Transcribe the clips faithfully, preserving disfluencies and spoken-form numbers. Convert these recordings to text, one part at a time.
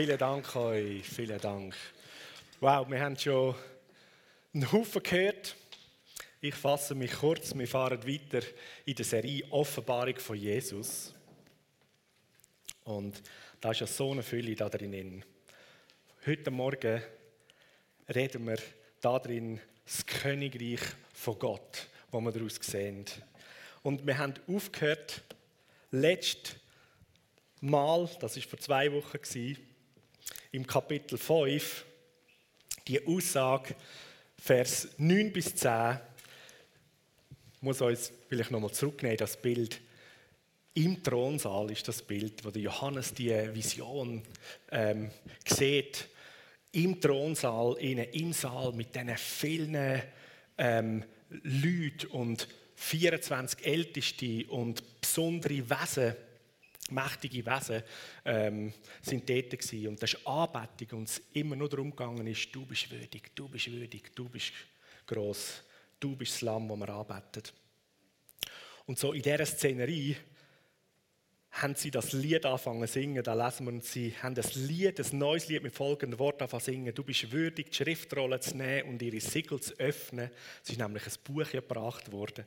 Vielen Dank euch, vielen Dank. Wow, wir haben schon einen Haufen gehört. Ich fasse mich kurz, wir fahren weiter in der Serie Offenbarung von Jesus. Und da ist ja so eine Fülle da drin. Heute Morgen reden wir da drin das Königreich von Gott, das wir daraus sehen. Und wir haben aufgehört, letztes Mal, das war vor zwei Wochen, im Kapitel fünf, die Aussage, Vers neun bis zehn, muss uns vielleicht nochmal zurücknehmen, das Bild. Im Thronsaal ist das Bild, wo Johannes die Vision ähm, sieht. Im Thronsaal, im Saal mit diesen vielen ähm, Leuten und vierundzwanzig Älteste und besondere Wesen, mächtige Wesen, ähm, sind dort gewesen. Und das ist Anbetung und es immer nur darum gegangen ist, du bist würdig, du bist würdig, du bist gross, du bist das Lamm, das wir anbeten. Und so in dieser Szenerie haben sie das Lied angefangen zu singen, da lesen wir, und sie haben das Lied, ein neues Lied mit folgenden Worten angefangen zu singen. Du bist würdig, die Schriftrolle zu nehmen und ihre Siegel zu öffnen. Es ist nämlich ein Buch gebracht worden.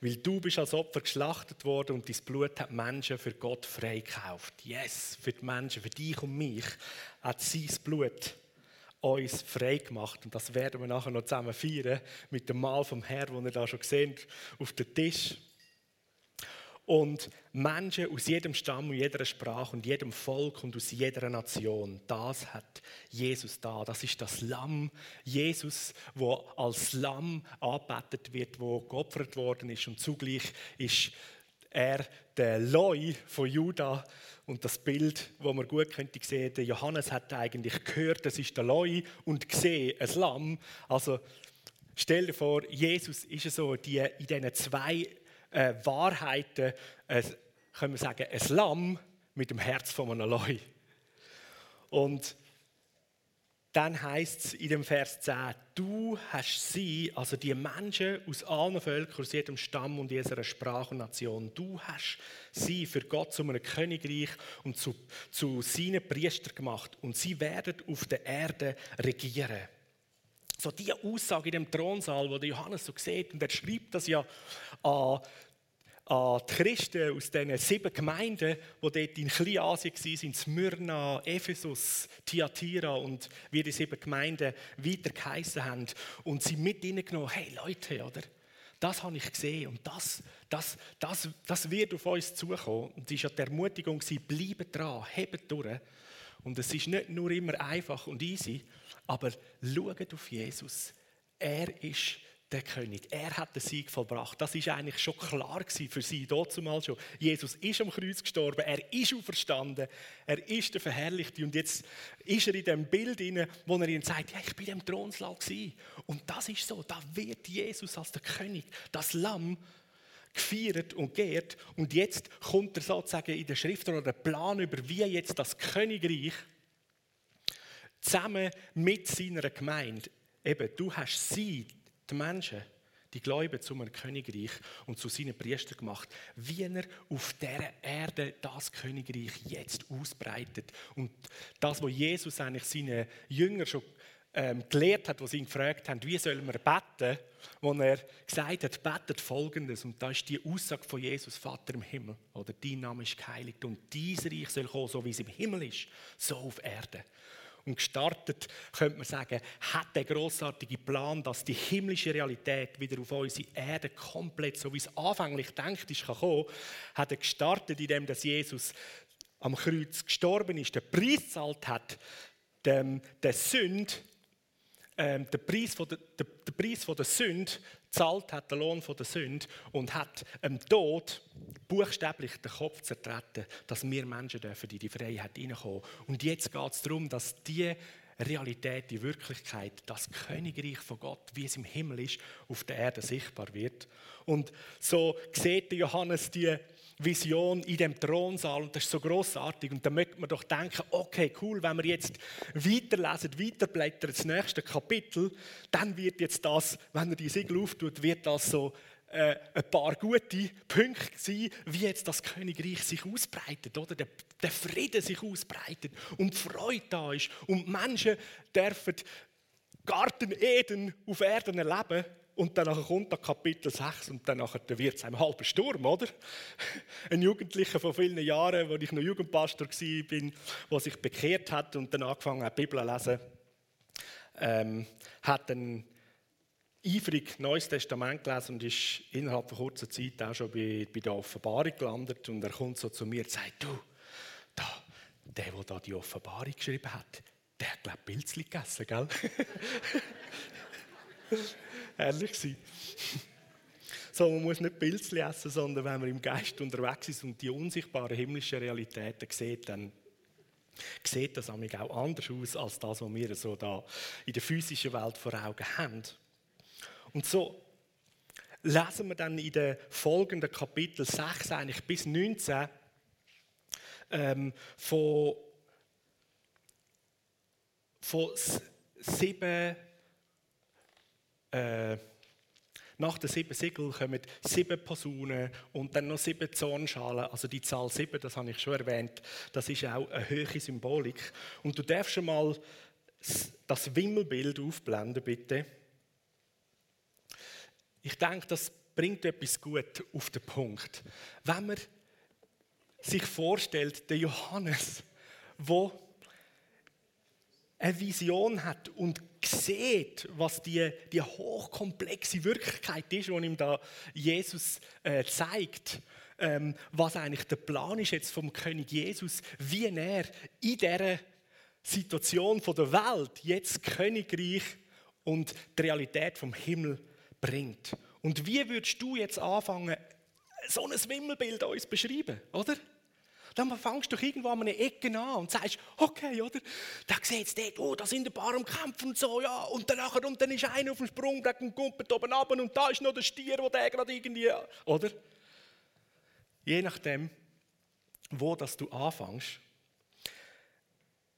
Weil du bist als Opfer geschlachtet worden und dein Blut hat Menschen für Gott freigekauft. Yes, für die Menschen, für dich und mich hat sein Blut uns frei gemacht. Und das werden wir nachher noch zusammen feiern mit dem Mahl vom Herrn, das ihr da schon seht, auf dem Tisch. Und Menschen aus jedem Stamm, aus jeder Sprache und jedem Volk und aus jeder Nation, das hat Jesus da. Das ist das Lamm, Jesus, wo als Lamm angebetet wird, wo geopfert worden ist. Und zugleich ist er der Leu von Juda. Und das Bild, das man gut sehen könnte, der Johannes hat eigentlich gehört, das ist der Leu und gesehen, ein Lamm. Also stell dir vor, Jesus ist so die, in diesen zwei Äh, Wahrheiten, äh, können wir sagen, ein Lamm mit dem Herz von einem Leu. Und dann heisst es in dem Vers zehn, du hast sie, also die Menschen aus allen Völkern, aus jedem Stamm und jeder Sprache und Nation, du hast sie für Gott zu einem Königreich und zu, zu seinen Priestern gemacht und sie werden auf der Erde regieren. So die Aussage in dem Thronsaal, die Johannes so sieht, und er schreibt das ja an, an die Christen aus diesen sieben Gemeinden, die dort in Kleinasien waren, Smyrna, Ephesus, Thyatira und wie die sieben Gemeinden weiter geheissen haben. Und sie mit ihnen genommen, hey Leute, oder? Das habe ich gesehen und das, das, das, das wird auf uns zukommen. Und es war ja die Ermutigung, bleibt dran, hebt durch. Und es ist nicht nur immer einfach und easy, aber schaut auf Jesus. Er ist der König. Er hat den Sieg vollbracht. Das war eigentlich schon klar für sie, damals schon. Jesus ist am Kreuz gestorben, er ist auferstanden, er ist der Verherrlichte. Und jetzt ist er in dem Bild, wo er ihnen sagt, ja, ich bin im Thronsaal gewesen. Und das ist so, da wird Jesus als der König, das Lamm, gefeiert und geehrt. Und jetzt kommt er sozusagen in der Schrift oder der Plan über, wie jetzt das Königreich zusammen mit seiner Gemeinde, eben, du hast sie, die Menschen, die Gläubigen, zu einem Königreich und zu seinen Priestern gemacht, wie er auf dieser Erde das Königreich jetzt ausbreitet. Und das, was Jesus eigentlich seinen Jüngern schon Ähm, gelehrt hat, wo sie ihn gefragt haben, wie sollen wir beten, wo er gesagt hat, betet Folgendes. Und da ist die Aussage von Jesus, Vater im Himmel, oder dein Name ist geheiligt und dein Reich soll kommen, so wie es im Himmel ist, so auf Erde. Und gestartet, könnte man sagen, hat der grossartige Plan, dass die himmlische Realität wieder auf unsere Erde komplett, so wie es anfänglich gedacht ist, kann kommen, hat er gestartet, indem dass Jesus am Kreuz gestorben ist, den Preis gezahlt hat, den, den Sünde, Ähm, den Preis von der, der, der Preis von der Sünde gezahlt hat, den Lohn von der Sünde, und hat dem Tod buchstäblich den Kopf zertreten, dass wir Menschen dürfen in die Freiheit hineinkommen. Und jetzt geht es darum, dass die Realität, die Wirklichkeit, das Königreich von Gott, wie es im Himmel ist, auf der Erde sichtbar wird. Und so sieht Johannes die Vision in dem Thronsaal und das ist so grossartig. Und da möchte man doch denken, okay, cool, wenn wir jetzt weiterlesen, weiterblättern ins nächste Kapitel, dann wird jetzt das, wenn er die Siegel auftut, wird das so äh, ein paar gute Punkte gewesen, wie jetzt das Königreich sich ausbreitet, oder? Der, der Frieden sich ausbreitet und die Freude da ist und die Menschen dürfen Garten Eden auf Erden erleben. Und dann kommt das Kapitel sechs und dann wird es einem halben Sturm, oder? Ein Jugendlicher von vielen Jahren, als ich noch Jugendpastor war, der sich bekehrt hat und dann angefangen hat, die Bibel zu lesen, ähm, hat dann eifrig Neues Testament gelesen und ist innerhalb von kurzer Zeit auch schon bei, bei der Offenbarung gelandet. Und er kommt so zu mir und sagt, du, da, der, der da die Offenbarung geschrieben hat, der hat, glaube ich, Pilzli gegessen, gell? Ehrlich sein. So, man muss nicht Pilzchen essen, sondern wenn man im Geist unterwegs ist und die unsichtbaren himmlischen Realitäten sieht, dann sieht das auch anders aus, als das, was wir so da in der physischen Welt vor Augen haben. Und so lesen wir dann in den folgenden Kapitel sechs eigentlich bis neunzehn ähm, von, von sieben Äh, nach den sieben Siegeln kommen sieben Posaunen und dann noch sieben Zornschalen. Also die Zahl sieben, das habe ich schon erwähnt, das ist auch eine hohe Symbolik. Und du darfst schon mal das Wimmelbild aufblenden, bitte. Ich denke, das bringt etwas gut auf den Punkt. Wenn man sich vorstellt, der Johannes, der eine Vision hat und sieht, was die, die hochkomplexe Wirklichkeit ist, die ihm da Jesus äh, zeigt, ähm, was eigentlich der Plan ist jetzt vom König Jesus, wie er in dieser Situation von der Welt jetzt Königreich und die Realität vom Himmel bringt. Und wie würdest du jetzt anfangen, so ein Wimmelbild uns beschreiben, oder? Dann fängst du doch irgendwo an einer Ecke an und sagst, okay, oder? Da sieht es dort, oh, da sind ein paar am Kämpfen und so, ja. Und dann, nachher, und dann ist einer auf dem Sprung, der kumpelt oben runter und da ist noch der Stier, wo der gerade irgendwie, oder? Je nachdem, wo das du anfängst.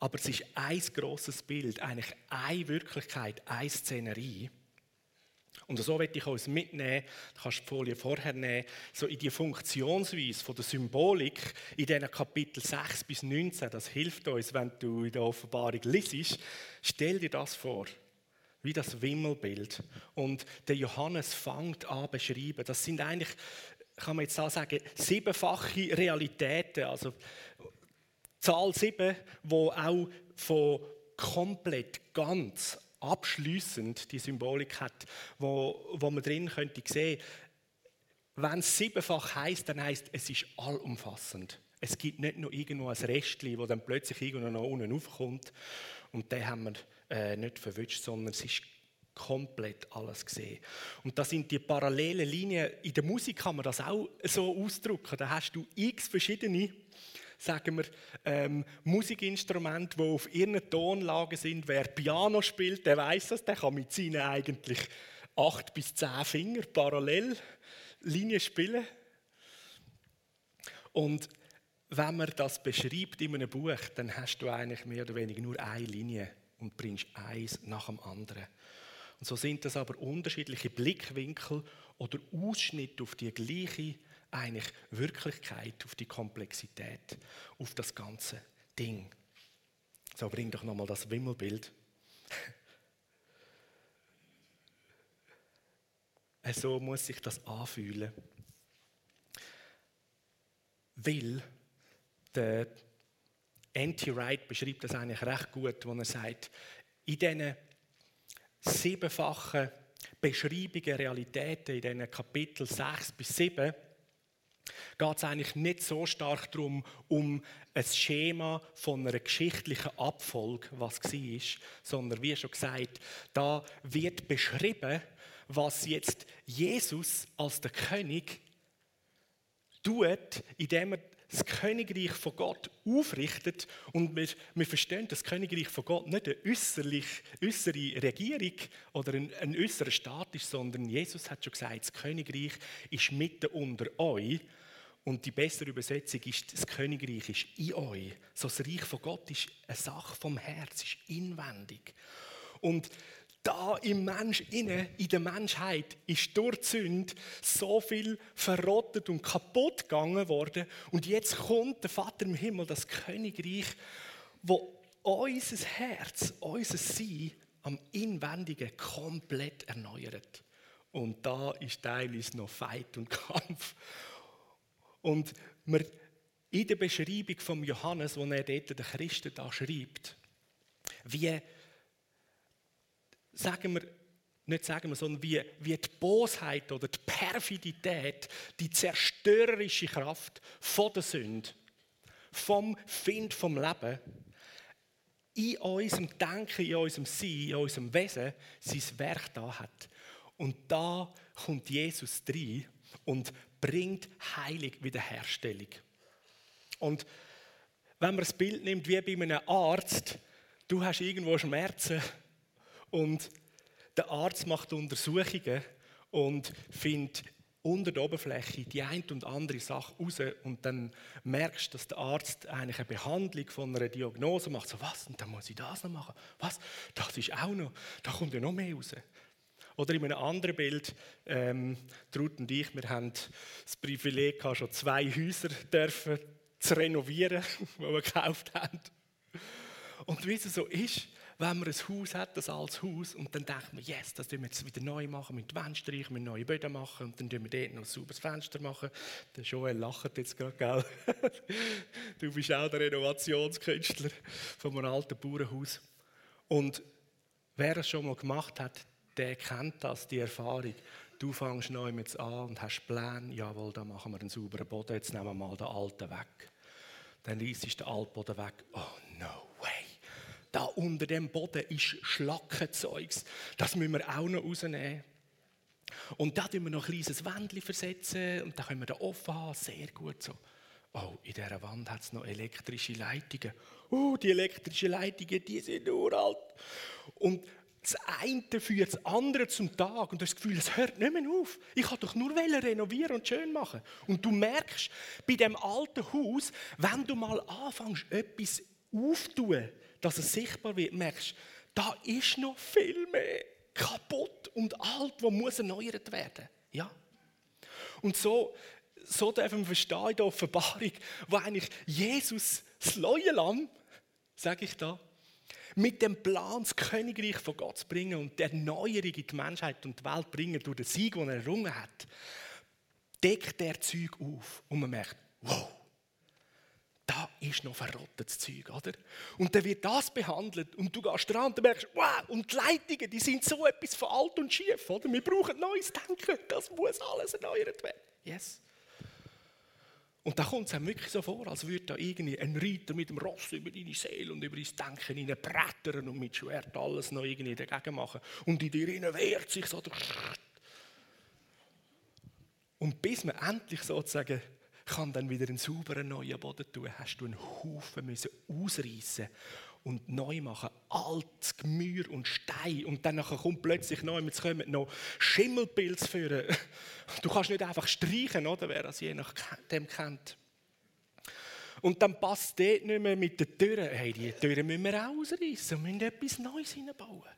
Aber es ist ein grosses Bild, eigentlich eine Wirklichkeit, eine Szenerie. Und so möchte ich uns mitnehmen, du kannst die Folie vorher nehmen, so in die Funktionsweise von der Symbolik in diesen Kapitel sechs bis neunzehn, das hilft uns, wenn du in der Offenbarung liest. Stell dir das vor, wie das Wimmelbild. Und der Johannes fängt an zu beschreiben. Das sind eigentlich, kann man jetzt auch sagen, siebenfache Realitäten. Also Zahl sieben, die auch von komplett, ganz, abschliessend die Symbolik hat, wo, wo man drin könnte sehen, wenn es siebenfach heisst, dann heisst es, es ist allumfassend. Es gibt nicht nur irgendwo ein Restchen, das dann plötzlich irgendwo noch unten aufkommt und den haben wir äh, nicht verwischt, sondern es ist komplett alles gesehen. Und das sind die parallelen Linien. In der Musik kann man das auch so ausdrücken. Da hast du x verschiedene, sagen wir, ähm, Musikinstrumente, die auf ihren Tonlagen sind. Wer Piano spielt, der weiss das, der kann mit seinen eigentlich acht bis zehn Finger parallel Linien spielen. Und wenn man das beschreibt in einem Buch, dann hast du eigentlich mehr oder weniger nur eine Linie und bringst eins nach dem anderen. Und so sind das aber unterschiedliche Blickwinkel oder Ausschnitte auf die gleiche eigentlich Wirklichkeit, auf die Komplexität, auf das ganze Ding. So, bring doch nochmal das Wimmelbild. So muss sich das anfühlen. Weil der N T Wright beschreibt das eigentlich recht gut, wenn er sagt, in diesen siebenfachen Beschreibungen, Realitäten, in diesen Kapitel sechs bis sieben, geht es eigentlich nicht so stark darum, um ein Schema von einer geschichtlichen Abfolge, was war, sondern wie schon gesagt, da wird beschrieben, was jetzt Jesus als der König tut, indem er das Königreich von Gott aufrichtet. Und wir, wir verstehen das Königreich von Gott nicht eine äußere Regierung oder ein, ein äußerer Staat ist, sondern Jesus hat schon gesagt, das Königreich ist mitten unter euch. Und die bessere Übersetzung ist, das Königreich ist in euch. So, das Reich von Gott ist eine Sache vom Herz, ist inwendig. Und da im Mensch inne, in der Menschheit ist durch die Sünde so viel verrottet und kaputt gegangen worden. Und jetzt kommt der Vater im Himmel, das Königreich, wo unser Herz, unser Sein am Inwendigen komplett erneuert. Und da ist teilweise noch Fight und Kampf. Und wir, in der Beschreibung von Johannes, wo er dort den Christen da schreibt, wie, sagen wir, nicht sagen wir, sondern wie, wie die Bosheit oder die Perfidität, die zerstörerische Kraft von der Sünde, vom Find vom Leben, in unserem Denken, in unserem Sein, in unserem Wesen sein Werk da hat. Und da kommt Jesus rein und bringt Heilig Wiederherstellung. Und wenn man das Bild nimmt wie bei einem Arzt, du hast irgendwo Schmerzen und der Arzt macht Untersuchungen und findet unter der Oberfläche die eine und andere Sache raus und dann merkst du, dass der Arzt eigentlich eine Behandlung von einer Diagnose macht. So, was? Und dann muss ich das noch machen? Was? Das ist auch noch, da kommt ja noch mehr raus. Oder in einem anderen Bild, ähm, Ruth und ich, wir haben das Privileg gehabt, schon zwei Häuser dürfen zu renovieren, die wir gekauft haben. Und wie es so ist, wenn man ein Haus hat, das altes Haus, und dann denkt man, yes, das müssen wir jetzt wieder neu machen, mit Fenster reichen, mit neuen Böden machen, und dann machen wir dort noch ein sauberes Fenster machen. Der Joel lacht jetzt gerade, gell? Du bist auch der Renovationskünstler von einem alten Bauernhaus. Und wer es schon mal gemacht hat, der kennt das, die Erfahrung. Du fängst neu mit an und hast Pläne. Jawohl, da machen wir einen sauberen Boden, jetzt nehmen wir mal den alten weg. Dann reissest du den alten Boden weg. Oh no way! Da unter dem Boden ist Schlackenzeugs. Das müssen wir auch noch rausnehmen. Und da tun wir noch ein kleines Wändchen versetzen und dann können wir den offen haben. Sehr gut so. Oh, in dieser Wand hat es noch elektrische Leitungen. Oh, die elektrischen Leitungen, die sind uralt. Und das eine führt das andere zum Tag und du hast das Gefühl, es hört nicht mehr auf. Ich wollte doch nur renovieren und schön machen. Und du merkst, bei diesem alten Haus, wenn du mal anfängst, etwas aufzutun, dass es sichtbar wird, merkst du, da ist noch viel mehr kaputt und alt, das muss erneuert werden. Ja? Und so, so dürfen wir verstehen, die Offenbarung, wo eigentlich Jesus, das Leuenlamm, sage ich da, mit dem Plan, das Königreich von Gott zu bringen und die Erneuerung in die Menschheit und die Welt bringen durch den Sieg, den er errungen hat, deckt er Zeug auf. Und man merkt, wow, da ist noch verrottetes Zeug, oder? Und dann wird das behandelt und du gehst dran und merkst, wow, und die Leitungen, die sind so etwas von alt und schief, oder? Wir brauchen neues Denken, das muss alles erneuert werden. Yes. Und da kommt es einem wirklich so vor, als würde da irgendwie ein Reiter mit dem Ross über deine Seele und über dein Denken hineinbrettern und mit Schwert alles noch irgendwie dagegen machen. Und in dir hinein wehrt sich so. Und bis man endlich sozusagen kann dann wieder einen sauberen neuen Boden tun, hast du einen Haufen müssen ausreißen und neu machen. Altes Gemüse und Stein. Und dann kommt plötzlich noch, jetzt kommen noch Schimmelpilze führen. Du kannst nicht einfach streichen, oder? Wer das je nachdem kennt. Und dann passt dort nicht mehr mit den Türen. Hey, die Türen müssen wir auch ausreißen und müssen etwas Neues hineinbauen.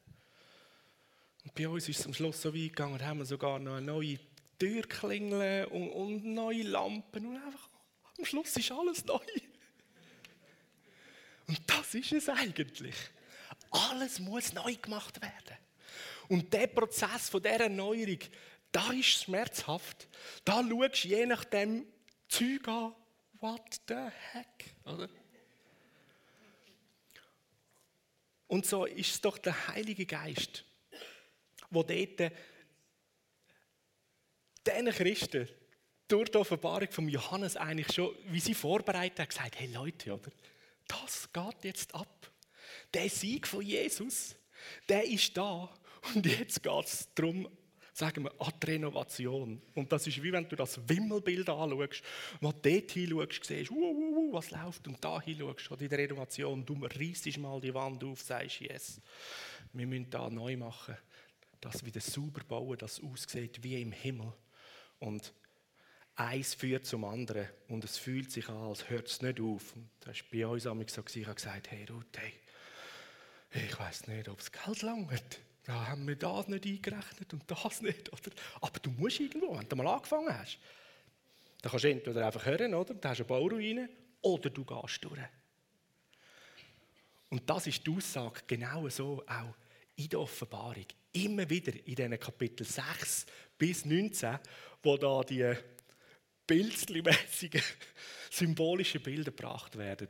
Und bei uns ist es am Schluss so weit gegangen, da haben wir sogar noch eine neue Türklingeln und, und neue Lampen. Und einfach, am Schluss ist alles neu. Und das ist es eigentlich. Alles muss neu gemacht werden. Und der Prozess von dieser Erneuerung, da ist schmerzhaft. Da schaust du je nachdem Zeug an. What the heck? Oder? Und so ist es doch der Heilige Geist, der dort diesen Christen durch die Offenbarung von Johannes eigentlich schon, wie sie vorbereitet hat, gesagt, hey Leute, oder? Das geht jetzt ab. Der Sieg von Jesus, der ist da. Und jetzt geht es darum, sagen wir, an die Renovation. Und das ist wie wenn du das Wimmelbild anschaust, wo du dort hinschaust, siehst, uh, uh, uh, was läuft, und da hinschaust, oder in der Renovation, du reissest mal die Wand auf, sagst, yes, wir müssen da neu machen, das wieder sauber bauen, das aussieht wie im Himmel. Und eins führt zum anderen und es fühlt sich an, als hört es nicht auf. Und das war bei uns so, ich habe gesagt, hey Ruth, hey, ich weiss nicht, ob es Geld langt. ja, haben wir das nicht eingerechnet und das nicht. Oder? Aber du musst irgendwo, wenn du mal angefangen hast. Dann kannst du entweder einfach hören, oder? Du hast eine Bauruine, oder du gehst durch. Und das ist die Aussage genau so auch in der Offenbarung. Immer wieder in diesen Kapitel sechs bis neunzehn, wo da die pilzli-mässigen symbolischen Bilder gebracht werden.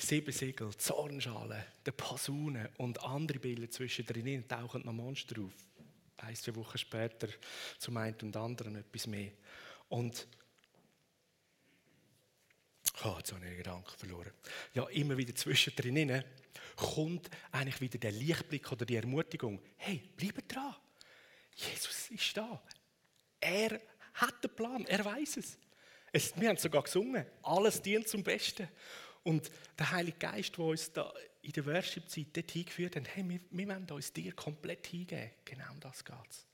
Die sieben Segel, die Zornschale, die Posaune und andere Bilder zwischendrin tauchen noch Monster auf. Ein, zwei Wochen später zum einen und anderen etwas mehr. Und oh, jetzt habe ich einen Gedanken verloren. Ja, immer wieder zwischendrin kommt eigentlich wieder der Lichtblick oder die Ermutigung. Hey, bleib dran. Jesus ist da. Er hat den Plan, er weiss es. es. Wir haben sogar gesungen. Alles dient zum Besten. Und der Heilige Geist, der uns da in der Worship-Zeit dort hingeführt hat, hey, wir, wir wollen uns dir komplett hingeben. Genau um das geht es.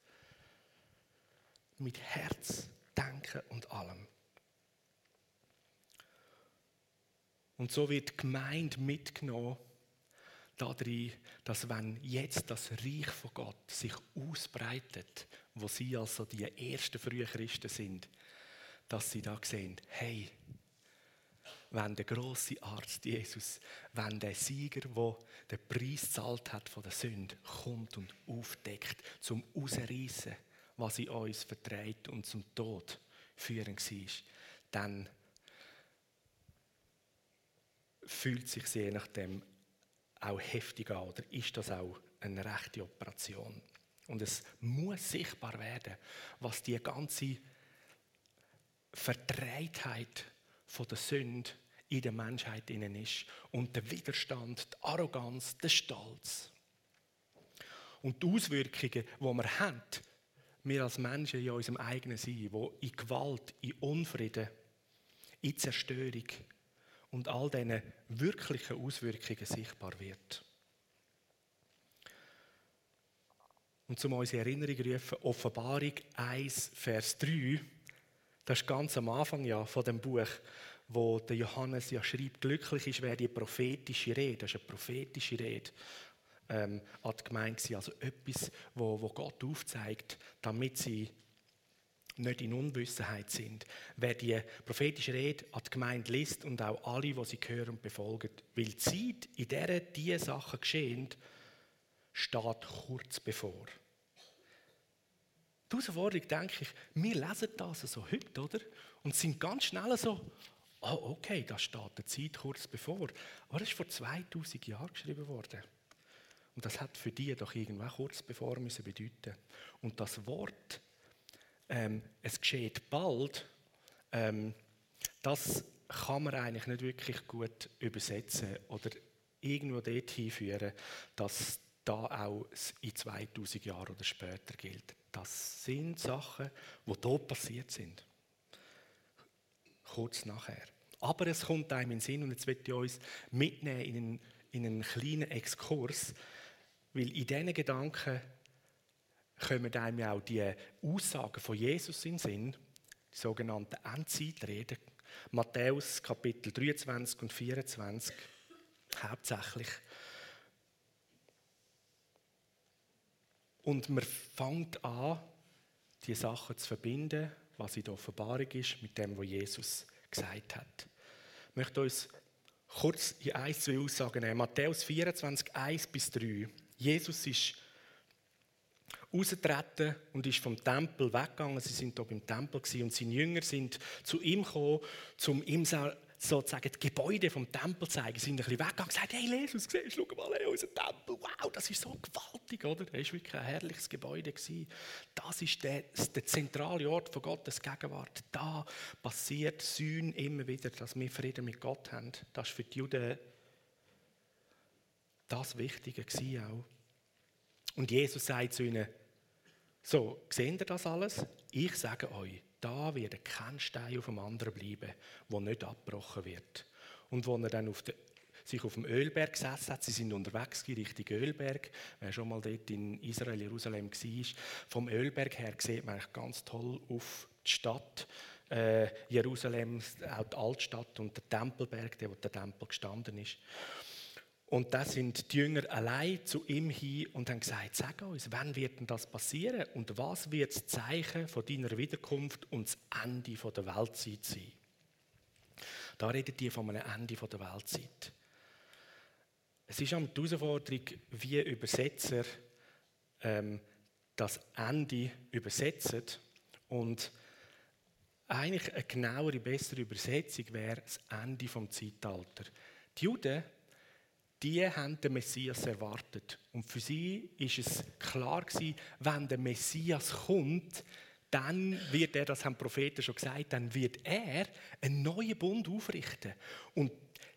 Mit Herz, Denken und allem. Und so wird die Gemeinde mitgenommen, darin, dass wenn jetzt das Reich von Gott sich ausbreitet, wo sie also die ersten frühen Christen sind, dass sie da sehen, hey, wenn der grosse Arzt Jesus, wenn der Sieger, der den Preis gezahlt hat von der Sünde, kommt und aufdeckt, zum Ausreißen, was in uns verträgt und zum Tod führen war, dann fühlt sich je nachdem auch heftig an oder ist das auch eine rechte Operation. Und es muss sichtbar werden, was die ganze Verdrehtheit von der Sünde in der Menschheit innen ist und der Widerstand, die Arroganz, der Stolz. Und die Auswirkungen, die wir haben, wir als Menschen in unserem eigenen Sein, die in Gewalt, in Unfrieden, in Zerstörung und all diesen wirklichen Auswirkungen sichtbar wird. Und zum unsere Erinnerung rufen, Offenbarung eins, Vers drei, das ist ganz am Anfang ja von dem Buch, wo der Johannes ja schreibt, glücklich ist, wer die prophetische Rede, das ist eine prophetische Rede, ähm, an die Gemeinde gewesen, also etwas, wo, wo Gott aufzeigt, damit sie nicht in Unwissenheit sind. Wer die prophetische Rede an die Gemeinde liest und auch alle, die sie hören und befolgen, weil die Zeit, in der diese Sachen geschehen, steht kurz bevor. Die Herausforderung, denke ich, wir lesen das so heute, oder? Und sind ganz schnell so, oh, okay, da steht die Zeit kurz bevor. Aber das ist vor zweitausend Jahren geschrieben worden. Und das hat für die doch irgendwann kurz bevor müssen bedeuten. Und das Wort, ähm, es geschieht bald, ähm, das kann man eigentlich nicht wirklich gut übersetzen oder irgendwo dort hinführen, dass da auch in zweitausend Jahren oder später gilt. Das sind Sachen, die hier passiert sind. Kurz nachher. Aber es kommt einem in den Sinn und jetzt möchte ich uns mitnehmen in einen, in einen kleinen Exkurs, weil in diesen Gedanken kommen einem auch die Aussagen von Jesus in den Sinn, die sogenannten Endzeitreden. Matthäus Kapitel dreiundzwanzig und vierundzwanzig hauptsächlich. Und man fängt an, die Sachen zu verbinden, was in der Offenbarung ist, mit dem, was Jesus gesagt hat. Ich möchte uns kurz in ein, zwei Aussagen nehmen. Matthäus vierundzwanzig, eins bis drei. Jesus ist rausgetreten und ist vom Tempel weggegangen. Sie sind hier beim Tempel und seine Jünger sind zu ihm gekommen, um ihm sozusagen das Gebäude vom Tempel zu zeigen. Sie sind ein bisschen weggegangen und gesagt, hey Jesus, siehst du, schau mal, hey, unser Tempel, wow, das ist so gewaltig, oder? Das war wirklich ein herrliches Gebäude. Das ist der, der zentrale Ort von Gottes Gegenwart. Da passiert Sühn immer wieder, dass wir Frieden mit Gott haben. Das war für die Juden das Wichtige auch. Und Jesus sagt zu ihnen, so, seht ihr das alles? Ich sage euch, da wird kein Stein auf dem anderen bleiben, der nicht abgebrochen wird. Und als er dann auf de, sich auf dem Ölberg gesessen hat, sie sind unterwegs Richtung Ölberg, wer schon mal dort in Israel, Jerusalem war, vom Ölberg her sieht man ganz toll auf die Stadt äh, Jerusalem, auch die Altstadt und den Tempelberg, der wo der Tempel gestanden ist. Und da sind die Jünger allein zu ihm hin und haben gesagt, sag uns, wann wird denn das passieren? Und was wird das Zeichen von deiner Wiederkunft und das Ende der Weltzeit sein? Da redet ihr von einem Ende der Weltzeit. Es ist eine Herausforderung, wie Übersetzer ähm, das Ende übersetzen. Und eigentlich eine genauere, bessere Übersetzung wäre das Ende des Zeitalters. Die Juden, die haben den Messias erwartet. Und für sie war es klar, wenn der Messias kommt, dann wird er, das haben die Propheten schon gesagt, dann wird er einen neuen Bund aufrichten. Und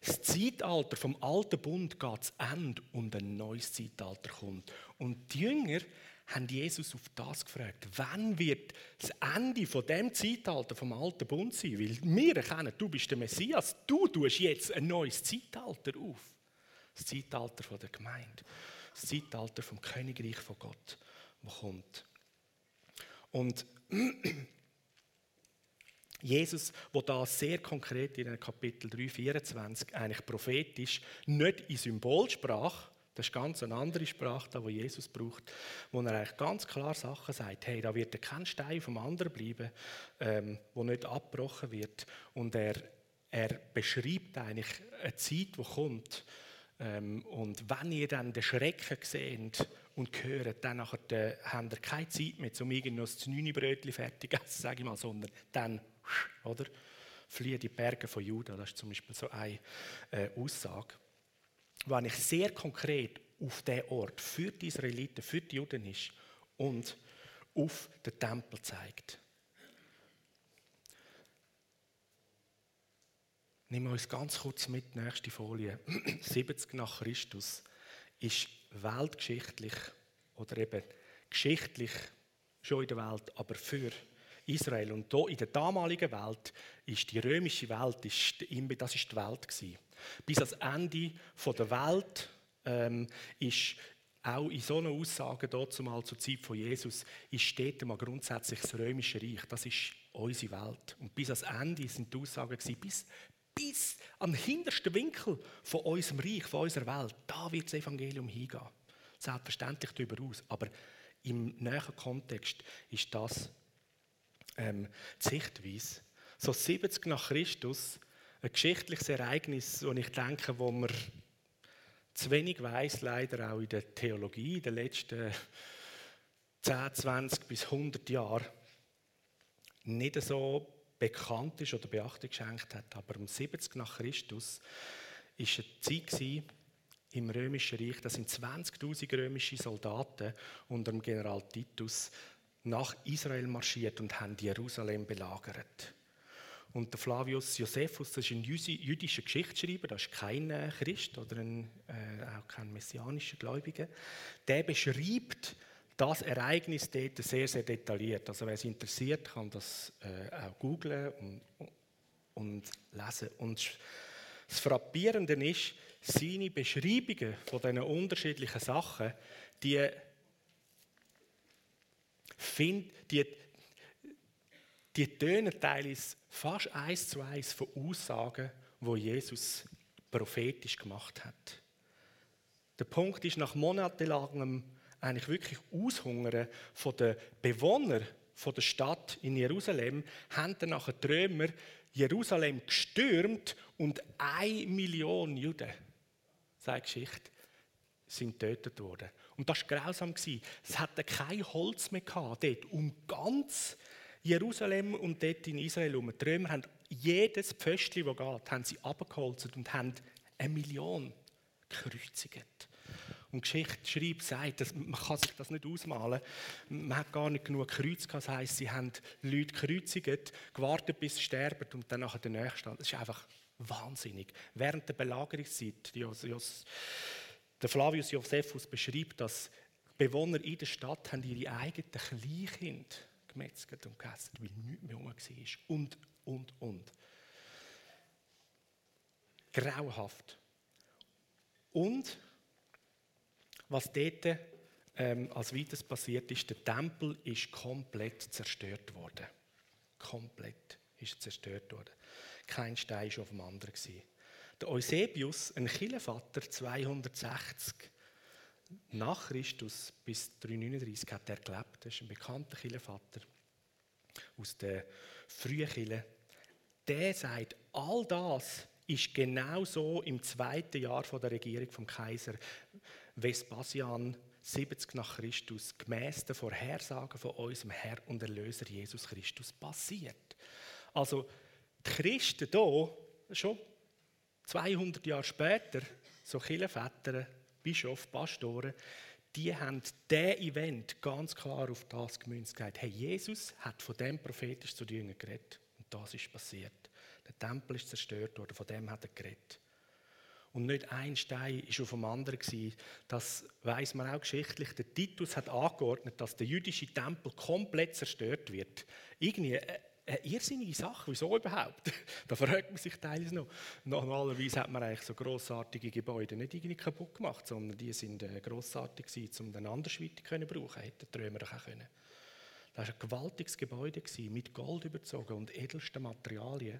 das Zeitalter vom alten Bund geht zu Ende und ein neues Zeitalter kommt. Und die Jünger haben Jesus auf das gefragt, wann wird das Ende von dem Zeitalter vom alten Bund sein? Weil wir erkennen, du bist der Messias, du tust jetzt ein neues Zeitalter auf. Das Zeitalter von der Gemeinde, das Zeitalter vom Königreich von Gott, das kommt. Und Jesus, der das sehr konkret in Kapitel drei, vierundzwanzig eigentlich prophetisch, nicht in Symbolsprache, das ist ganz eine andere Sprache, die Jesus braucht, wo er eigentlich ganz klar Sachen sagt. Hey, da wird kein Stein vom anderen bleiben, ähm, wo nicht abgebrochen wird. Und er, er beschreibt eigentlich eine Zeit, die kommt. Ähm, und wenn ihr dann den Schrecken seht und hört, dann nachher, äh, habt ihr keine Zeit mehr, um irgendwas zu neun Brötchen fertig zu essen, sage ich mal, sondern dann, oder? Fliehen die Berge von Juda. Das ist zum Beispiel so eine äh, Aussage. Wenn ich sehr konkret auf diesen Ort für die Israeliten, für die Juden ist und auf den Tempel zeigt. Nehmen wir uns ganz kurz mit, nächste Folie. siebzig nach Christus ist weltgeschichtlich oder eben geschichtlich schon in der Welt, aber für Israel. Und hier in der damaligen Welt ist die römische Welt, ist die, das ist die Welt gewesen. Bis ans Ende der Welt ähm, ist auch in so einer Aussage dort zumal zur Zeit von Jesus ist dort mal grundsätzlich das Römische Reich. Das ist unsere Welt. Und bis ans Ende sind die Aussagen gewesen, bis bis am hintersten Winkel von unserem Reich, von unserer Welt. Da wird das Evangelium hingehen. Selbstverständlich darüber aus, aber im näheren Kontext ist das ähm, die Sichtweise. So siebzig nach Christus, ein geschichtliches Ereignis, und ich denke, wo man zu wenig weiss, leider auch in der Theologie, in den letzten zehn, zwanzig bis hundert Jahren, nicht so bekannt ist oder Beachtung geschenkt hat. Aber um siebzig nach Christus war eine Zeit im Römischen Reich, da sind zwanzigtausend römische Soldaten unter dem General Titus nach Israel marschiert und haben Jerusalem belagert. Und der Flavius Josephus, das ist ein jüdischer Geschichtsschreiber, das ist kein Christ oder ein, äh, auch kein messianischer Gläubiger, der beschreibt das Ereignis dort sehr, sehr detailliert. Also wer es interessiert, kann das äh, auch googlen und, und lesen. Und das Frappierende ist, seine Beschreibungen von diesen unterschiedlichen Sachen, die find, die Die tönen teilweise fast eins zu eins von Aussagen, die Jesus prophetisch gemacht hat. Der Punkt ist, nach monatelangem eigentlich wirklich Aushungern der Bewohner der Stadt in Jerusalem, haben dann nachher die Römer Jerusalem gestürmt und eine Million Juden, sagt die Geschichte, sind getötet worden. Und das war grausam. Es hatte kein Holz mehr gehabt, dort, um ganz Jerusalem und dort in Israel herum. Die Römer haben jedes Pföstchen, das geht, haben sie abgeholzt und haben eine Million gekreuzigt. Und Geschichtsschreiber sagt, dass man kann sich das nicht ausmalen kann. Man hat gar nicht genug Kreuz gehabt. Das heisst, sie haben Leute gekreuzigt, gewartet bis sie sterben und dann nachher den Nächsten. Das ist einfach wahnsinnig. Während der Belagerungszeit, der Flavius Josephus beschreibt, dass die Bewohner in der Stadt haben ihre eigenen Kleinkinder gemetzelt und gegessen, weil nichts mehr rum war. Und, und, und. Grauenhaft. Und was dort ähm, als Weiteres passiert ist, der Tempel ist komplett zerstört worden. Komplett ist zerstört worden. Kein Stein war auf dem anderen. Der Eusebius, ein Kirchenvater, zweihundertsechzig nach Christus bis dreihundertneununddreißig hat er gelebt. Das ist ein bekannter Kirchenvater aus der frühen Kirche. Der sagt, all das ist genau so im zweiten Jahr von der Regierung vom Kaiser Vespasian siebzig nach Christus gemäss den Vorhersagen von unserem Herr und Erlöser Jesus Christus passiert. Also die Christen hier, schon zweihundert Jahre später, so Kirchenväter, Bischof, Pastoren, die haben diesen Event ganz klar auf das gemünzt gesagt. Hey, Jesus hat von dem prophetisch zu den Jüngern geredet. Und das ist passiert. Der Tempel ist zerstört worden, von dem hat er geredet. Und nicht ein Stein war auf dem anderen. Das weiss man auch geschichtlich. Der Titus hat angeordnet, dass der jüdische Tempel komplett zerstört wird. Irgendwie eine, eine irrsinnige Sache. Wieso überhaupt? Da fragt man sich teilweise noch. Normalerweise hat man eigentlich so grossartige Gebäude nicht irgendwie kaputt gemacht, sondern die waren grossartig, um den anderen weiter zu brauchen. Hätte die Römer auch können. Das war ein gewaltiges Gebäude, mit Gold überzogen und edelsten Materialien.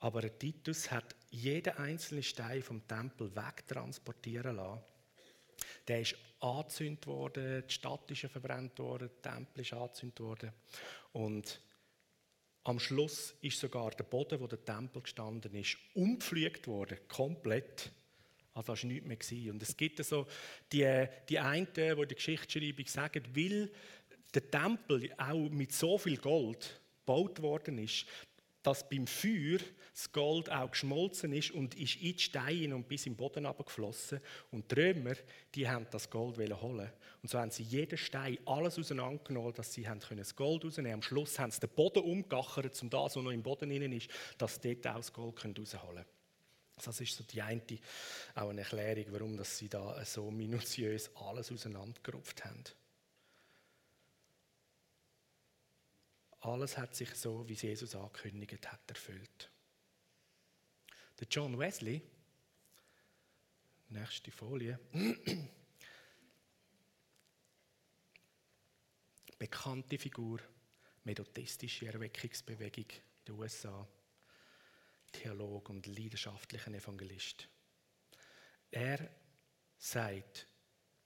Aber Titus hat jeden einzelnen Stein vom Tempel wegtransportieren lassen. Der ist angezündet worden, die Stadt ist verbrannt worden, der Tempel ist angezündet worden. Und am Schluss ist sogar der Boden, wo der Tempel gestanden ist, umgepflügt worden, komplett. Also das war nichts mehr gewesen. Und es gibt so die, die einen, die in der Geschichtsschreibung sagen, weil der Tempel auch mit so viel Gold gebaut worden ist, dass beim Feuer das Gold auch geschmolzen ist und ist in die Steine und bis in den Boden runtergeflossen. Und die Römer, die haben das Gold holen. Und so haben sie jeden Stein alles auseinandergenommen, dass sie das Gold rausnehmen können. Am Schluss haben sie den Boden umgegachert, um das, was noch im Boden drin ist, dass sie dort auch das Gold rausholen können. Das ist so die eine, auch eine Erklärung, warum dass sie da so minutiös alles auseinandergerupft haben. Alles hat sich so, wie Jesus angekündigt hat, erfüllt. Der John Wesley, nächste Folie, bekannte Figur, methodistische Erweckungsbewegung der U S A, Theolog und leidenschaftlicher Evangelist. Er sagt,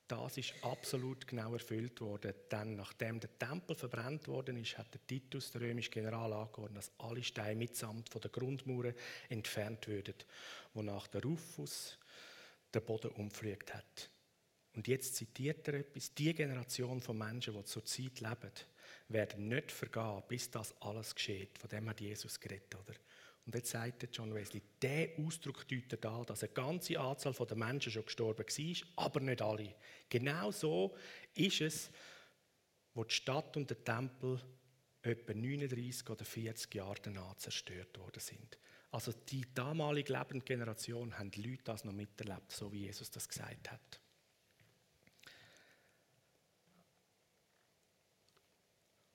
das ist absolut genau erfüllt worden, denn nachdem der Tempel verbrannt worden ist, hat der Titus, der römische General, angeordnet, dass alle Steine mitsamt von der Grundmauer entfernt würden, wonach der Rufus den Boden umgepflügt hat. Und jetzt zitiert er etwas, die Generation von Menschen, die zur Zeit leben, werden nicht vergehen, bis das alles geschieht. Von dem hat Jesus geredet, oder? Und jetzt sagt John Wesley, dieser Ausdruck deutet an, dass eine ganze Anzahl der Menschen schon gestorben war, aber nicht alle. Genau so ist es, wo die Stadt und der Tempel etwa neununddreißig oder vierzig Jahre danach zerstört worden sind. Also die damalige lebende Generation haben die Leute das noch miterlebt, so wie Jesus das gesagt hat.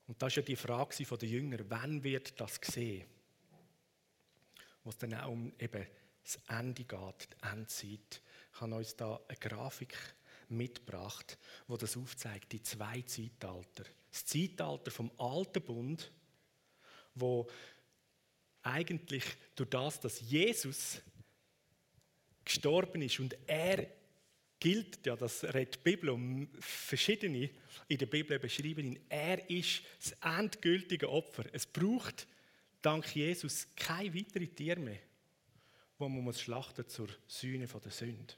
Und das war ja die Frage der Jünger, wann wird das gesehen? Wo es dann auch um eben das Ende geht, die Endzeit. Ich habe uns da eine Grafik mitgebracht, die das aufzeigt, die zwei Zeitalter. Das Zeitalter vom Alten Bund, wo eigentlich durch das, dass Jesus gestorben ist und er gilt, ja, das redet die Bibel um verschiedene in der Bibel beschreiben ihn, er ist das endgültige Opfer. Es braucht dank Jesus keine weiteren Tiere mehr, die man schlachten zur Sühne der Sünde.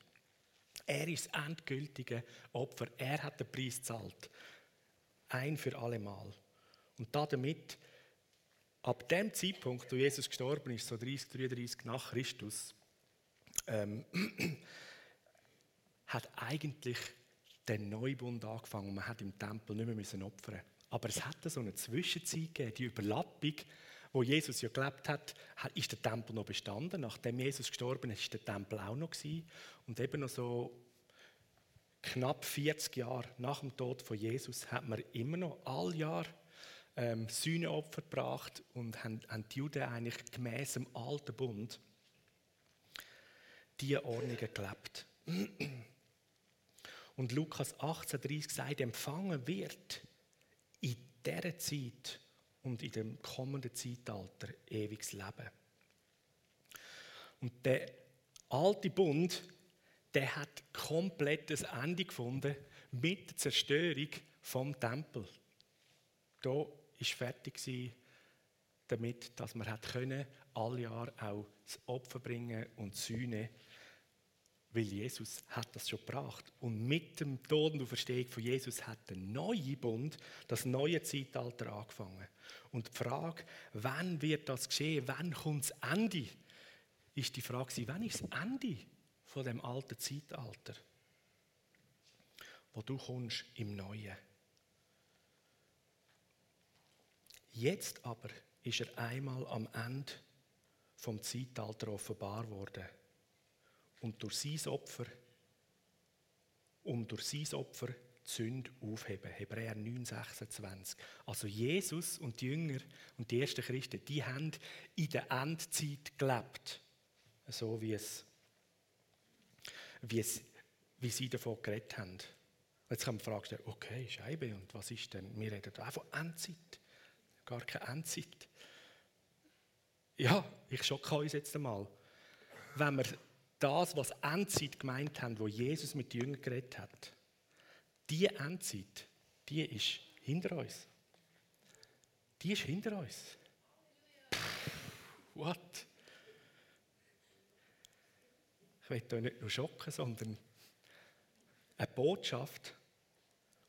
Er ist das endgültige Opfer. Er hat den Preis gezahlt. Ein für alle Mal. Und damit, ab dem Zeitpunkt, wo Jesus gestorben ist, so dreißig, dreiunddreißig nach Christus, ähm, hat eigentlich der Neubund angefangen. Man hat im Tempel nicht mehr müssen opfern. Aber es hat so eine Zwischenzeit gegeben, die Überlappung, wo Jesus ja gelebt hat, ist der Tempel noch bestanden. Nachdem Jesus gestorben ist, war der Tempel auch noch gewesen. Und eben noch so knapp vierzig Jahre nach dem Tod von Jesus hat man immer noch all Jahr ähm, Sühneopfer gebracht und haben, haben die Juden eigentlich gemäss dem alten Bund diese Ordnungen gelebt. Und Lukas achtzehn dreißig sagt, empfangen wird in dieser Zeit und in dem kommenden Zeitalter ewiges Leben. Und der alte Bund, der hat komplett das Ende gefunden mit der Zerstörung vom Tempel. Da war fertig, damit dass man konnte, alle Jahre auch das Opfer bringen und die Sühne, weil Jesus hat das schon gebracht. Und mit dem Tod und Auferstehung von Jesus hat der neue Bund, das neue Zeitalter angefangen. Und die Frage, wann wird das geschehen, wann kommt das Ende, ist die Frage, wann ist das Ende von dem alten Zeitalter, wo du kommst im Neuen. Jetzt aber ist er einmal am Ende vom Zeitalter offenbar worden. Und durch sein Opfer, um durch sein Opfer die Sünde aufheben. Hebräer neun, sechsundzwanzig. Also Jesus und die Jünger und die ersten Christen, die haben in der Endzeit gelebt. So wie es, wie es, wie sie davon geredet haben. Jetzt kann man fragen, okay, Scheibe, und was ist denn? Wir reden auch von Endzeit. Gar keine Endzeit. Ja, ich schocke uns jetzt einmal. Wenn wir das, was Endzeit gemeint haben, wo Jesus mit den Jüngern geredet hat, die Endzeit, die ist hinter uns. Die ist hinter uns. Pff, what? Ich will euch nicht nur schocken, sondern eine Botschaft,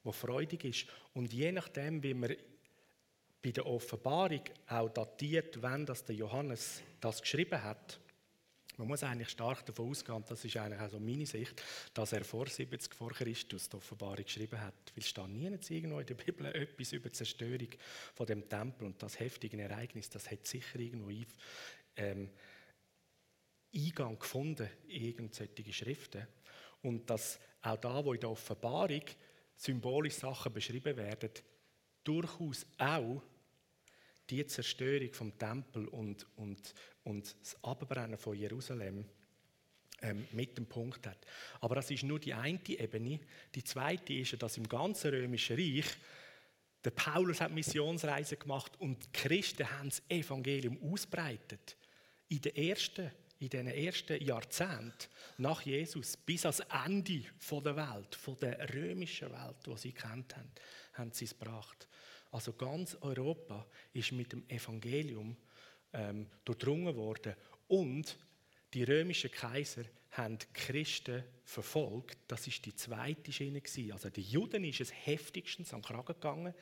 die freudig ist. Und je nachdem, wie wir bei der Offenbarung auch datiert, wenn das der Johannes das geschrieben hat, man muss eigentlich stark davon ausgehen, das ist eigentlich auch so meine Sicht, dass er vor siebzig vor Christus die Offenbarung geschrieben hat. Weil es steht nie irgendwo in der Bibel etwas über die Zerstörung von dem Tempel und das heftige Ereignis, das hat sicher irgendwo ähm, Eingang gefunden in irgendwelche Schriften. Und dass auch da, wo in der Offenbarung symbolische Sachen beschrieben werden, durchaus auch die Zerstörung vom Tempel und, und, und das Abbrennen von Jerusalem ähm, mit dem Punkt hat. Aber das ist nur die eine Ebene. Die zweite ist, dass im ganzen Römischen Reich der Paulus hat Missionsreisen gemacht und die Christen haben das Evangelium ausbreitet. In den ersten, in den ersten Jahrzehnten nach Jesus bis ans Ende von der Welt, von der römischen Welt, die sie kennt haben, haben sie es gebracht. Also ganz Europa ist mit dem Evangelium ähm, durchdrungen worden und die römischen Kaiser haben die Christen verfolgt. Das war die zweite Schiene. Also die Juden ist es heftigstens an den Kragen gegangen.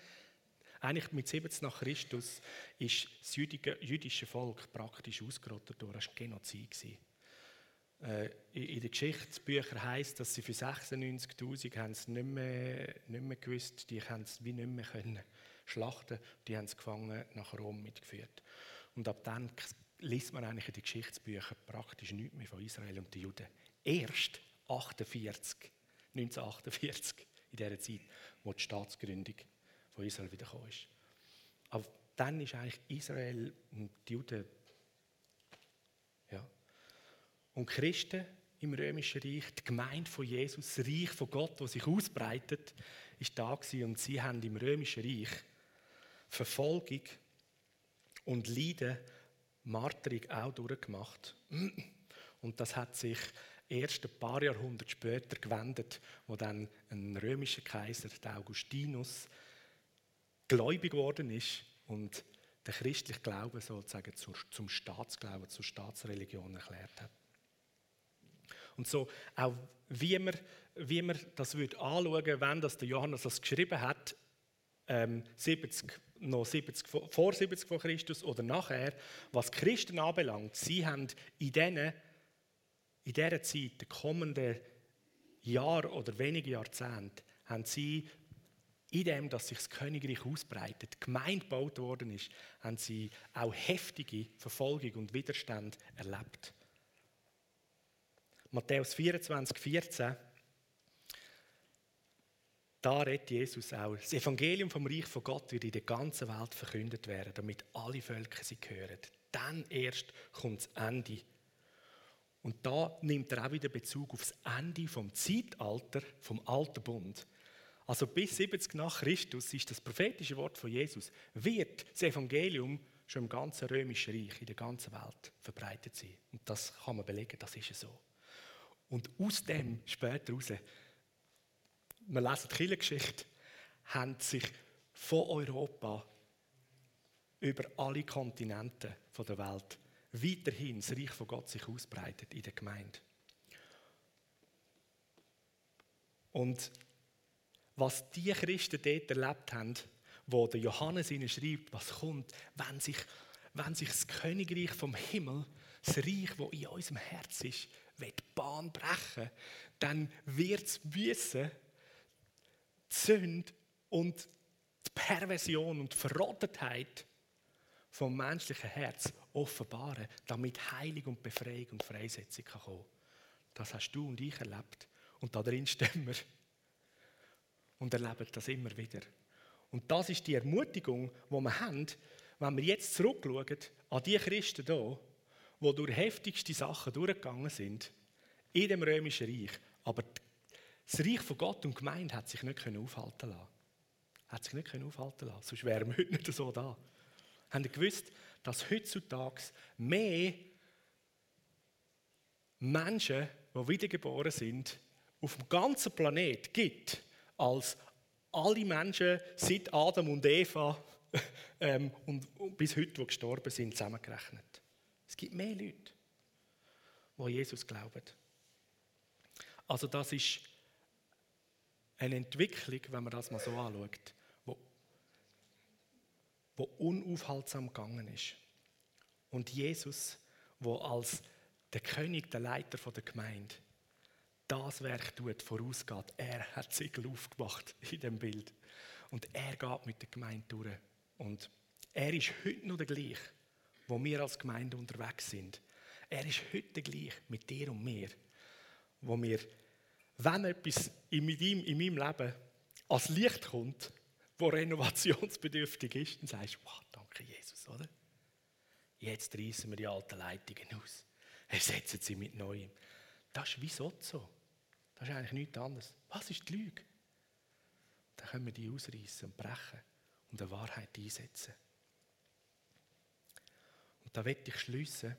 Eigentlich mit siebzig nach Christus ist das jüdische Volk praktisch ausgerottet worden. Das war Genozid. In den Geschichtsbüchern heisst, dass sie für sechsundneunzigtausend haben es nicht mehr, nicht mehr gewusst, die haben es wie nicht mehr können schlachten, die haben es gefangen nach Rom mitgeführt. Und ab dann liest man eigentlich in den Geschichtsbüchern praktisch nichts mehr von Israel und den Juden. Erst achtundvierzig, neunzehnhundertachtundvierzig, in dieser Zeit, wo die Staatsgründung von Israel wieder gekommen ist. Aber dann ist eigentlich Israel und die Juden. Und Christen im Römischen Reich, die Gemeinde von Jesus, das Reich von Gott, das sich ausbreitet, war da gewesen. Und sie haben im Römischen Reich Verfolgung und Leiden, Marterung auch durchgemacht. Und das hat sich erst ein paar Jahrhunderte später gewendet, wo dann ein römischer Kaiser, der Augustinus, gläubig geworden ist und den christlichen Glauben sozusagen zum Staatsglauben, zur Staatsreligion erklärt hat. Und so, auch wie man, wie man das würde anschauen, wenn das der Johannes das geschrieben hat, ähm, siebzig, noch siebzig, vor siebzig vor Christus oder nachher, was Christen anbelangt, sie haben in, denen, in dieser Zeit, den kommenden Jahr oder wenige Jahrzehnte, haben sie, indem dass sich das Königreich ausbreitet, Gemeinde gebaut worden ist, haben sie auch heftige Verfolgung und Widerstand erlebt. Matthäus vierundzwanzig, vierzehn, da redet Jesus auch. Das Evangelium vom Reich von Gott wird in der ganzen Welt verkündet werden, damit alle Völker sie hören. Dann erst kommt das Ende. Und da nimmt er auch wieder Bezug auf das Ende vom Zeitalter, vom Alten Bund. Also bis siebzig nach Christus ist das prophetische Wort von Jesus, wird das Evangelium schon im ganzen Römischen Reich, in der ganzen Welt verbreitet sind. Und das kann man belegen, das ist so. Und aus dem, später raus, wir lesen die Kirchengeschichte, haben sich von Europa über alle Kontinente der Welt weiterhin das Reich von Gott sich ausbreitet in der Gemeinde. Und was die Christen dort erlebt haben, wo der Johannes ihnen schreibt, was kommt, wenn sich, wenn sich das Königreich vom Himmel, das Reich, das in unserem Herz ist, will die Bahn brechen, dann wird es müssen, die Sünde und die Perversion und die Verrottetheit vom menschlichen Herz offenbaren, damit Heilung und Befreiung und Freisetzung kommen kann. Das hast du und ich erlebt. Und da drin stehen wir und erleben das immer wieder. Und das ist die Ermutigung, die wir haben, wenn wir jetzt zurückschauen an die Christen hier, die durch heftigste Sachen durchgegangen sind, in dem Römischen Reich. Aber das Reich von Gott und Gemeinde hat sich nicht aufhalten lassen. Hat sich nicht aufhalten lassen, sonst wären wir heute nicht so da. Haben Sie gewusst, dass heutzutage mehr Menschen, die wiedergeboren sind, auf dem ganzen Planeten gibt, als alle Menschen seit Adam und Eva ähm, und, und bis heute, die gestorben sind, zusammengerechnet. Es gibt mehr Leute, die an Jesus glauben. Also das ist eine Entwicklung, wenn man das mal so anschaut, wo, wo unaufhaltsam gegangen ist. Und Jesus, der als der König, der Leiter der Gemeinde, das Werk tut, vorausgeht, er hat die Siegel aufgemacht in diesem Bild. Und er geht mit der Gemeinde durch. Und er ist heute noch der gleiche, wo wir als Gemeinde unterwegs sind. Er ist heute gleich mit dir und mir, wo wir, wenn etwas in meinem, in meinem Leben als Licht kommt, wo renovationsbedürftig ist, dann sagst du, wow, danke Jesus, oder? Jetzt reissen wir die alten Leitungen aus, ersetzen sie mit Neuem. Das ist wie so. Das ist eigentlich nichts anderes. Was ist die Lüge? Dann können wir die ausreißen und brechen und eine Wahrheit einsetzen. Da möchte ich schliessen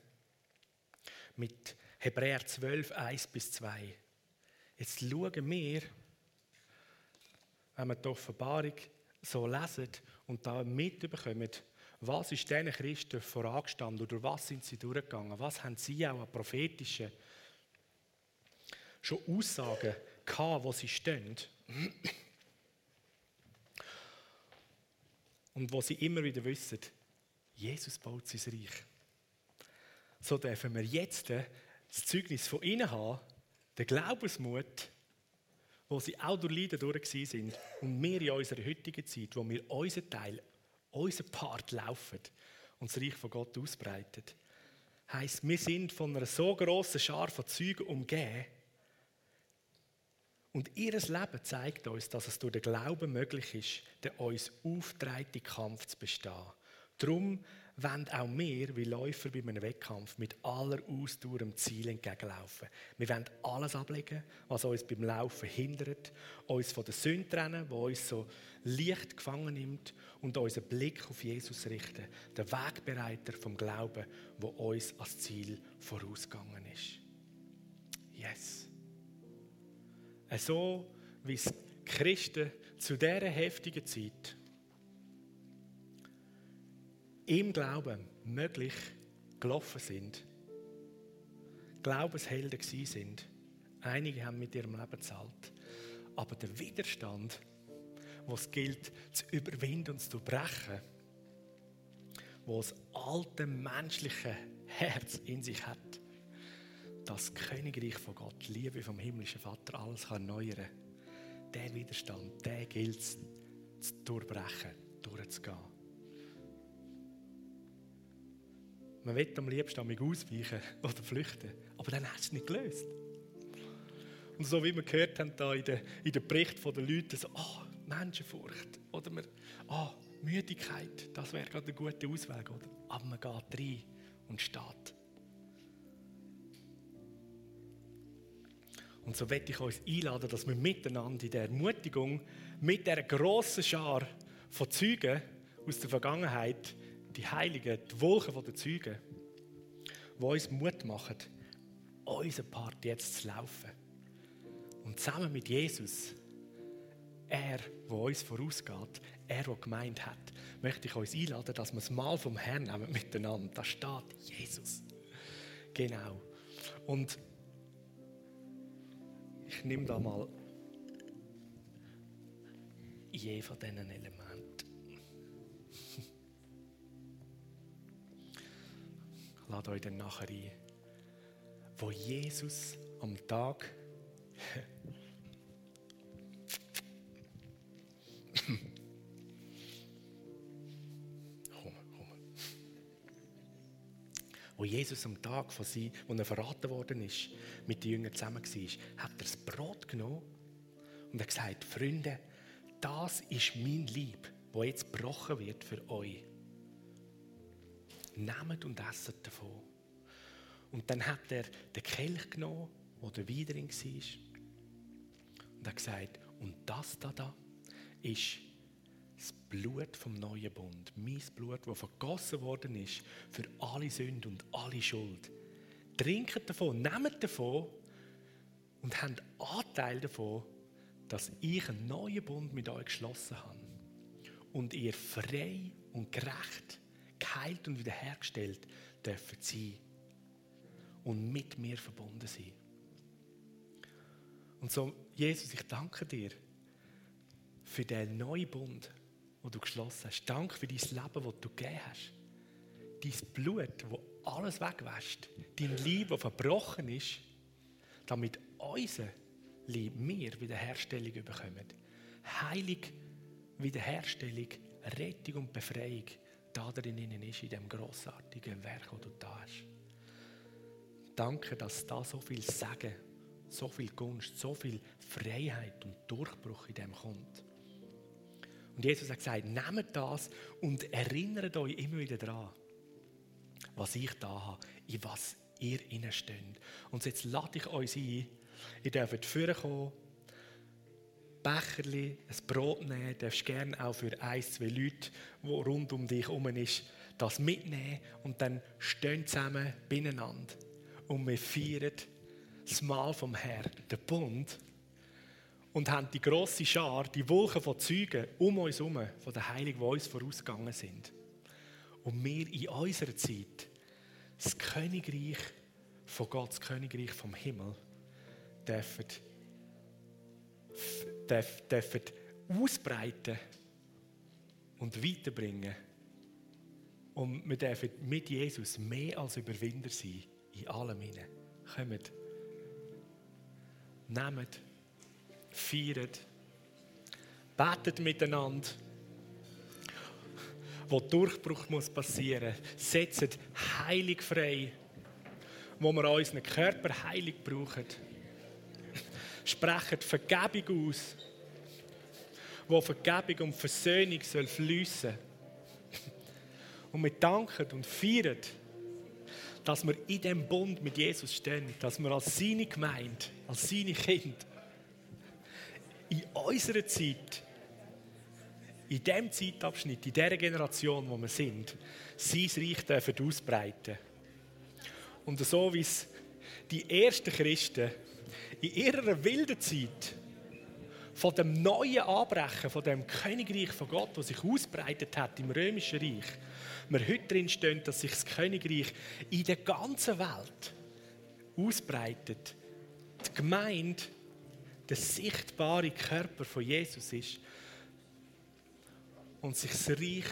mit Hebräer zwölf, eins bis zwei. Jetzt schauen wir, wenn wir die Offenbarung so lesen und da mitbekommen, was ist diesen Christen vorangestanden oder was sind sie durchgegangen, was haben sie auch an prophetischen schon Aussagen gehabt, wo sie stehen und wo sie immer wieder wissen, Jesus baut sein Reich. So dürfen wir jetzt das Zeugnis von ihnen haben, den Glaubensmut, wo sie auch durch Leiden durch sind und wir in unserer heutigen Zeit, wo wir unseren Teil, unseren Part laufen und das Reich von Gott ausbreiten. Heisst, wir sind von einer so grossen Schar von Zeugen umgeben und ihr Leben zeigt uns, dass es durch den Glauben möglich ist, den uns aufgetragenen Kampf zu bestehen. Darum wollen auch wir, wie Läufer bei einem Wettkampf, mit aller Ausdauer dem Ziel entgegenlaufen. Wir wollen alles ablegen, was uns beim Laufen hindert, uns von der Sünde trennen, die uns so leicht gefangen nimmt und unseren Blick auf Jesus richten, den Wegbereiter vom Glauben, der uns als Ziel vorausgegangen ist. Yes. So wie es Christen zu dieser heftigen Zeit im Glauben möglich gelaufen sind, Glaubenshelden gewesen sind. Einige haben mit ihrem Leben gezahlt. Aber der Widerstand, den es gilt zu überwinden und zu brechen, wo das alte menschliche Herz in sich hat, das Königreich von Gott, die Liebe vom himmlischen Vater, alles kann erneuern. Der Widerstand, der gilt es zu durchbrechen, durchzugehen. Man will am liebsten ausweichen oder flüchten, aber dann hast du es nicht gelöst. Und so wie wir gehört haben da in den in den Berichten der Leute, so, oh, Menschenfurcht oder man, oh, Müdigkeit, das wäre gerade ein guter Ausweg, oder? Aber man geht rein und steht. Und so möchte ich uns einladen, dass wir miteinander in der Ermutigung mit dieser grossen Schar von Zeugen aus der Vergangenheit die Heiligen, die Wolken der Zeugen, die uns Mut machen, unser Part jetzt zu laufen. Und zusammen mit Jesus, er, der uns vorausgeht, er, der gemeint hat, möchte ich uns einladen, dass wir das Mahl vom Herrn nehmen miteinander. Da steht Jesus. Genau. Und ich nehme da mal je von diesen Elementen. Ich lade euch dann nachher ein, wo Jesus am Tag komm, komm. Wo Jesus am Tag, von sie, wo er verraten worden ist, mit den Jüngern zusammen war, hat er das Brot genommen und hat gesagt: Freunde, das ist mein Leib, wo jetzt gebrochen wird für euch. Nehmt und esset davon. Und dann hat er den Kelch genommen, wo der Wein drin war, und hat gesagt: Und das da, da ist das Blut vom neuen Bund, mein Blut, das vergossen worden ist für alle Sünde und alle Schuld. Trinkt davon, nehmt davon und habt Anteil davon, dass ich einen neuen Bund mit euch geschlossen habe und ihr frei und gerecht, geheilt und wiederhergestellt dürft sein und mit mir verbunden sein. Und so, Jesus, ich danke dir für den neuen Bund, den du geschlossen hast. Danke für dein Leben, das du gegeben hast. Dein Blut, das alles wegwäscht. Dein Leib, das verbrochen ist, damit unser Leib, wir, Wiederherstellung bekommen. Heilig, Wiederherstellung, Rettung und Befreiung, da drin ist, in diesem grossartigen Werk, das du da hast. Danke, dass da so viel Segen, so viel Gunst, so viel Freiheit und Durchbruch in dem kommt. Und Jesus hat gesagt: Nehmt das und erinnert euch immer wieder daran, was ich da habe, in was ihr hineinsteht. Und jetzt lade ich euch ein, ihr dürft vorkommen, Becherli, ein Brot nehmen, du darfst gerne auch für ein, zwei Leute, die rund um dich herum ist, das mitnehmen und dann stehen zusammen beieinander und wir feiern das Mahl vom Herrn, den Bund, und haben die grosse Schar, die Wolken von Zeugen um uns herum, von den Heiligen, die uns vorausgegangen sind. Und wir in unserer Zeit das Königreich von Gott, das Königreich vom Himmel, dürfen dürfen ausbreiten und weiterbringen. Und wir dürfen mit Jesus mehr als Überwinder sein in allem hinein. Kommt, nehmt, feiert, betet miteinander, wo Durchbruch muss passieren, setzt heilig frei, wo wir unseren Körper heilig brauchen. Sprechen Vergebung aus, wo Vergebung und Versöhnung soll fliessen. Und wir danken und feiern, dass wir in diesem Bund mit Jesus stehen, dass wir als seine Gemeinde, als seine Kinder in unserer Zeit, in diesem Zeitabschnitt, in dieser Generation, wo wir sind, sein Reich dürfen ausbreiten. Und so wie es die ersten Christen in ihrer wilden Zeit von dem neuen Anbrechen, von dem Königreich von Gott, das sich ausbreitet hat im Römischen Reich, wir heute drin stehen, dass sich das Königreich in der ganzen Welt ausbreitet. Die Gemeinde, der sichtbare Körper von Jesus ist und sich das Reich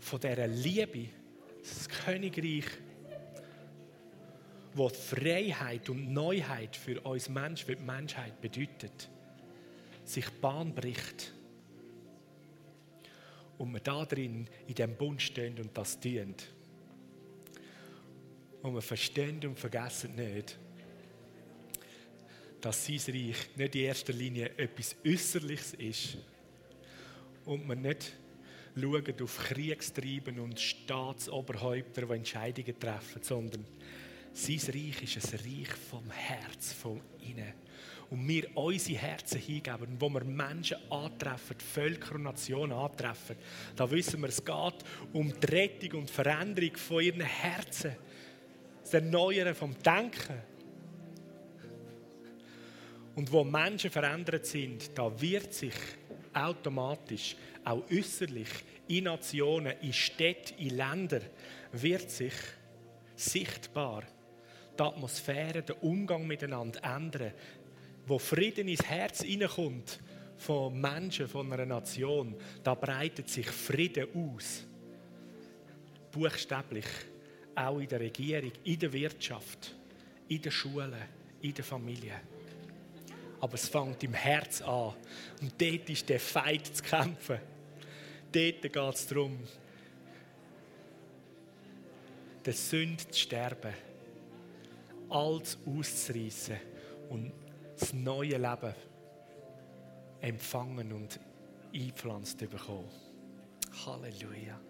von dieser Liebe, das Königreich, was Freiheit und Neuheit für uns Menschen, für die Menschheit bedeutet, sich Bahn bricht. Und wir da drin in diesem Bund stehen und das tun. Und wir verstehen und vergessen nicht, dass sein Reich nicht in erster Linie etwas Äußerliches ist und wir nicht schauen auf Kriegstreiben und Staatsoberhäupter, die Entscheidungen treffen, sondern Sein Reich ist ein Reich vom Herz, von innen. Und wir unsere Herzen hingeben, wo wir Menschen antreffen, Völker und Nationen antreffen, da wissen wir, es geht um die Rettung und die Veränderung von ihren Herzen. Das Erneuern vom Denken. Und wo Menschen verändert sind, da wird sich automatisch, auch äußerlich, in Nationen, in Städten, in Ländern, wird sich sichtbar die Atmosphäre, der Umgang miteinander ändern, wo Frieden ins Herz hineinkommt von Menschen, von einer Nation, da breitet sich Frieden aus. Buchstäblich, auch in der Regierung, in der Wirtschaft, in den Schulen, in der Familie. Aber es fängt im Herz an. Und dort ist der Feind zu kämpfen. Dort geht es darum, der Sünde zu sterben, alles auszureißen und das neue Leben empfangen und eingepflanzt zu bekommen. Halleluja.